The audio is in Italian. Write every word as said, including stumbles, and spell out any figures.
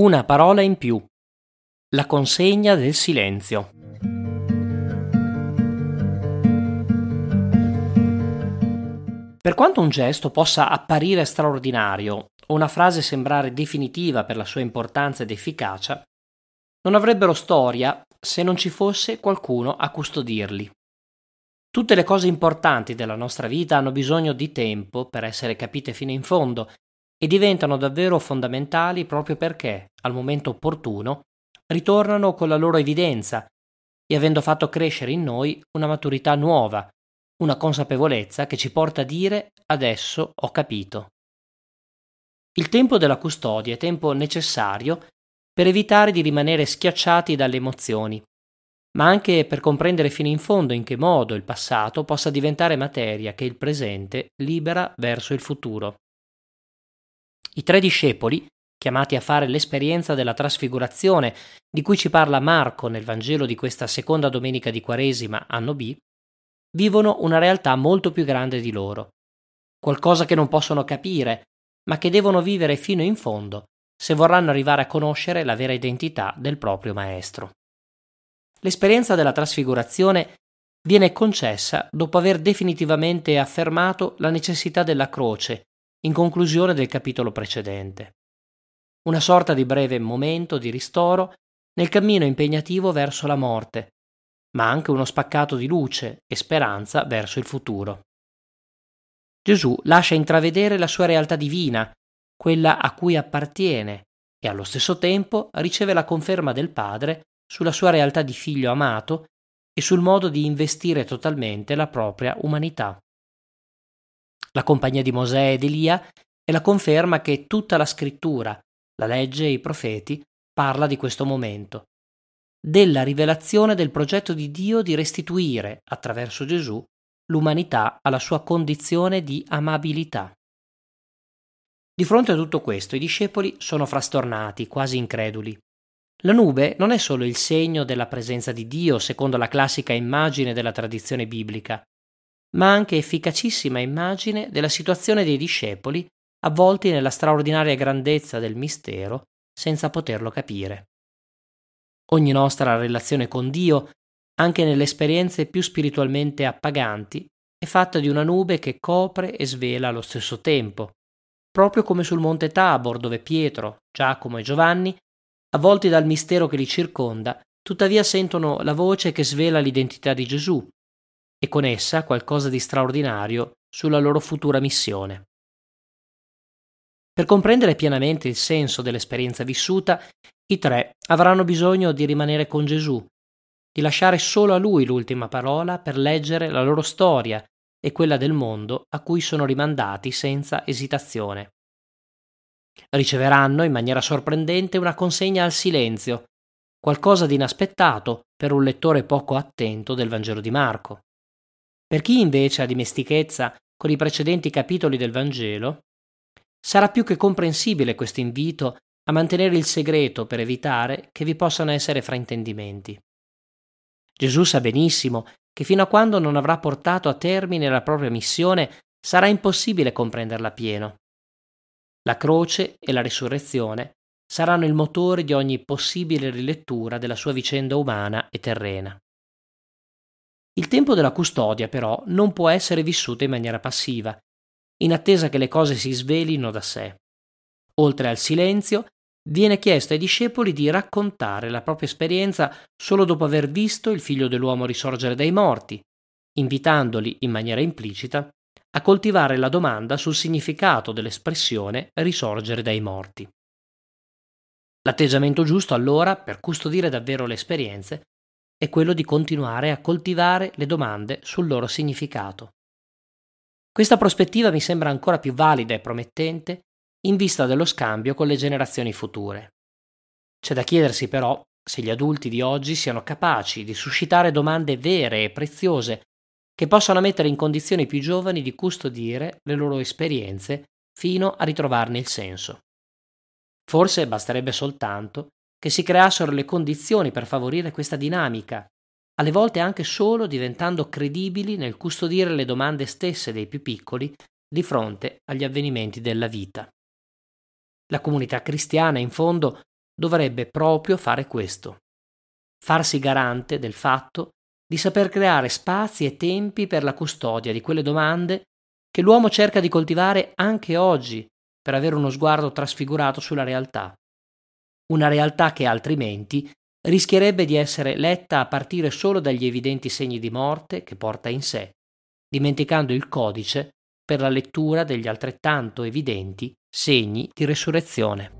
Una parola in più. La consegna del silenzio. Per quanto un gesto possa apparire straordinario o una frase sembrare definitiva per la sua importanza ed efficacia, non avrebbero storia se non ci fosse qualcuno a custodirli. Tutte le cose importanti della nostra vita hanno bisogno di tempo per essere capite fino in fondo e diventano davvero fondamentali proprio perché, al momento opportuno, ritornano con la loro evidenza e avendo fatto crescere in noi una maturità nuova, una consapevolezza che ci porta a dire «adesso ho capito». Il tempo della custodia è tempo necessario per evitare di rimanere schiacciati dalle emozioni, ma anche per comprendere fino in fondo in che modo il passato possa diventare materia che il presente libera verso il futuro. I tre discepoli, chiamati a fare l'esperienza della trasfigurazione di cui ci parla Marco nel Vangelo di questa seconda domenica di Quaresima, anno B, vivono una realtà molto più grande di loro, qualcosa che non possono capire, ma che devono vivere fino in fondo se vorranno arrivare a conoscere la vera identità del proprio Maestro. L'esperienza della trasfigurazione viene concessa dopo aver definitivamente affermato la necessità della croce, in conclusione del capitolo precedente. Una sorta di breve momento di ristoro nel cammino impegnativo verso la morte, ma anche uno spaccato di luce e speranza verso il futuro. Gesù lascia intravedere la sua realtà divina, quella a cui appartiene, e allo stesso tempo riceve la conferma del Padre sulla sua realtà di figlio amato e sul modo di investire totalmente la propria umanità. La compagnia di Mosè ed Elia è la conferma che tutta la scrittura, la legge e i profeti, parla di questo momento, della rivelazione del progetto di Dio di restituire, attraverso Gesù, l'umanità alla sua condizione di amabilità. Di fronte a tutto questo, i discepoli sono frastornati, quasi increduli. La nube non è solo il segno della presenza di Dio, secondo la classica immagine della tradizione biblica, ma anche efficacissima immagine della situazione dei discepoli avvolti nella straordinaria grandezza del mistero senza poterlo capire. Ogni nostra relazione con Dio, anche nelle esperienze più spiritualmente appaganti, è fatta di una nube che copre e svela allo stesso tempo, proprio come sul monte Tabor, dove Pietro, Giacomo e Giovanni, avvolti dal mistero che li circonda, tuttavia sentono la voce che svela l'identità di Gesù e con essa qualcosa di straordinario sulla loro futura missione. Per comprendere pienamente il senso dell'esperienza vissuta, i tre avranno bisogno di rimanere con Gesù, di lasciare solo a Lui l'ultima parola per leggere la loro storia e quella del mondo a cui sono rimandati senza esitazione. Riceveranno in maniera sorprendente una consegna al silenzio, qualcosa di inaspettato per un lettore poco attento del Vangelo di Marco. Per chi invece ha dimestichezza con i precedenti capitoli del Vangelo, sarà più che comprensibile questo invito a mantenere il segreto per evitare che vi possano essere fraintendimenti. Gesù sa benissimo che fino a quando non avrà portato a termine la propria missione sarà impossibile comprenderla pieno. La croce e la risurrezione saranno il motore di ogni possibile rilettura della sua vicenda umana e terrena. Il tempo della custodia, però, non può essere vissuto in maniera passiva, in attesa che le cose si svelino da sé. Oltre al silenzio, viene chiesto ai discepoli di raccontare la propria esperienza solo dopo aver visto il Figlio dell'uomo risorgere dai morti, invitandoli in maniera implicita a coltivare la domanda sul significato dell'espressione risorgere dai morti. L'atteggiamento giusto, allora, per custodire davvero le esperienze, è quello di continuare a coltivare le domande sul loro significato. Questa prospettiva mi sembra ancora più valida e promettente in vista dello scambio con le generazioni future. C'è da chiedersi però se gli adulti di oggi siano capaci di suscitare domande vere e preziose che possano mettere in condizioni i più giovani di custodire le loro esperienze fino a ritrovarne il senso. Forse basterebbe soltanto che si creassero le condizioni per favorire questa dinamica, alle volte anche solo diventando credibili nel custodire le domande stesse dei più piccoli di fronte agli avvenimenti della vita. La comunità cristiana, in fondo, dovrebbe proprio fare questo: farsi garante del fatto di saper creare spazi e tempi per la custodia di quelle domande che l'uomo cerca di coltivare anche oggi per avere uno sguardo trasfigurato sulla realtà. Una realtà che altrimenti rischierebbe di essere letta a partire solo dagli evidenti segni di morte che porta in sé, dimenticando il codice per la lettura degli altrettanto evidenti segni di resurrezione.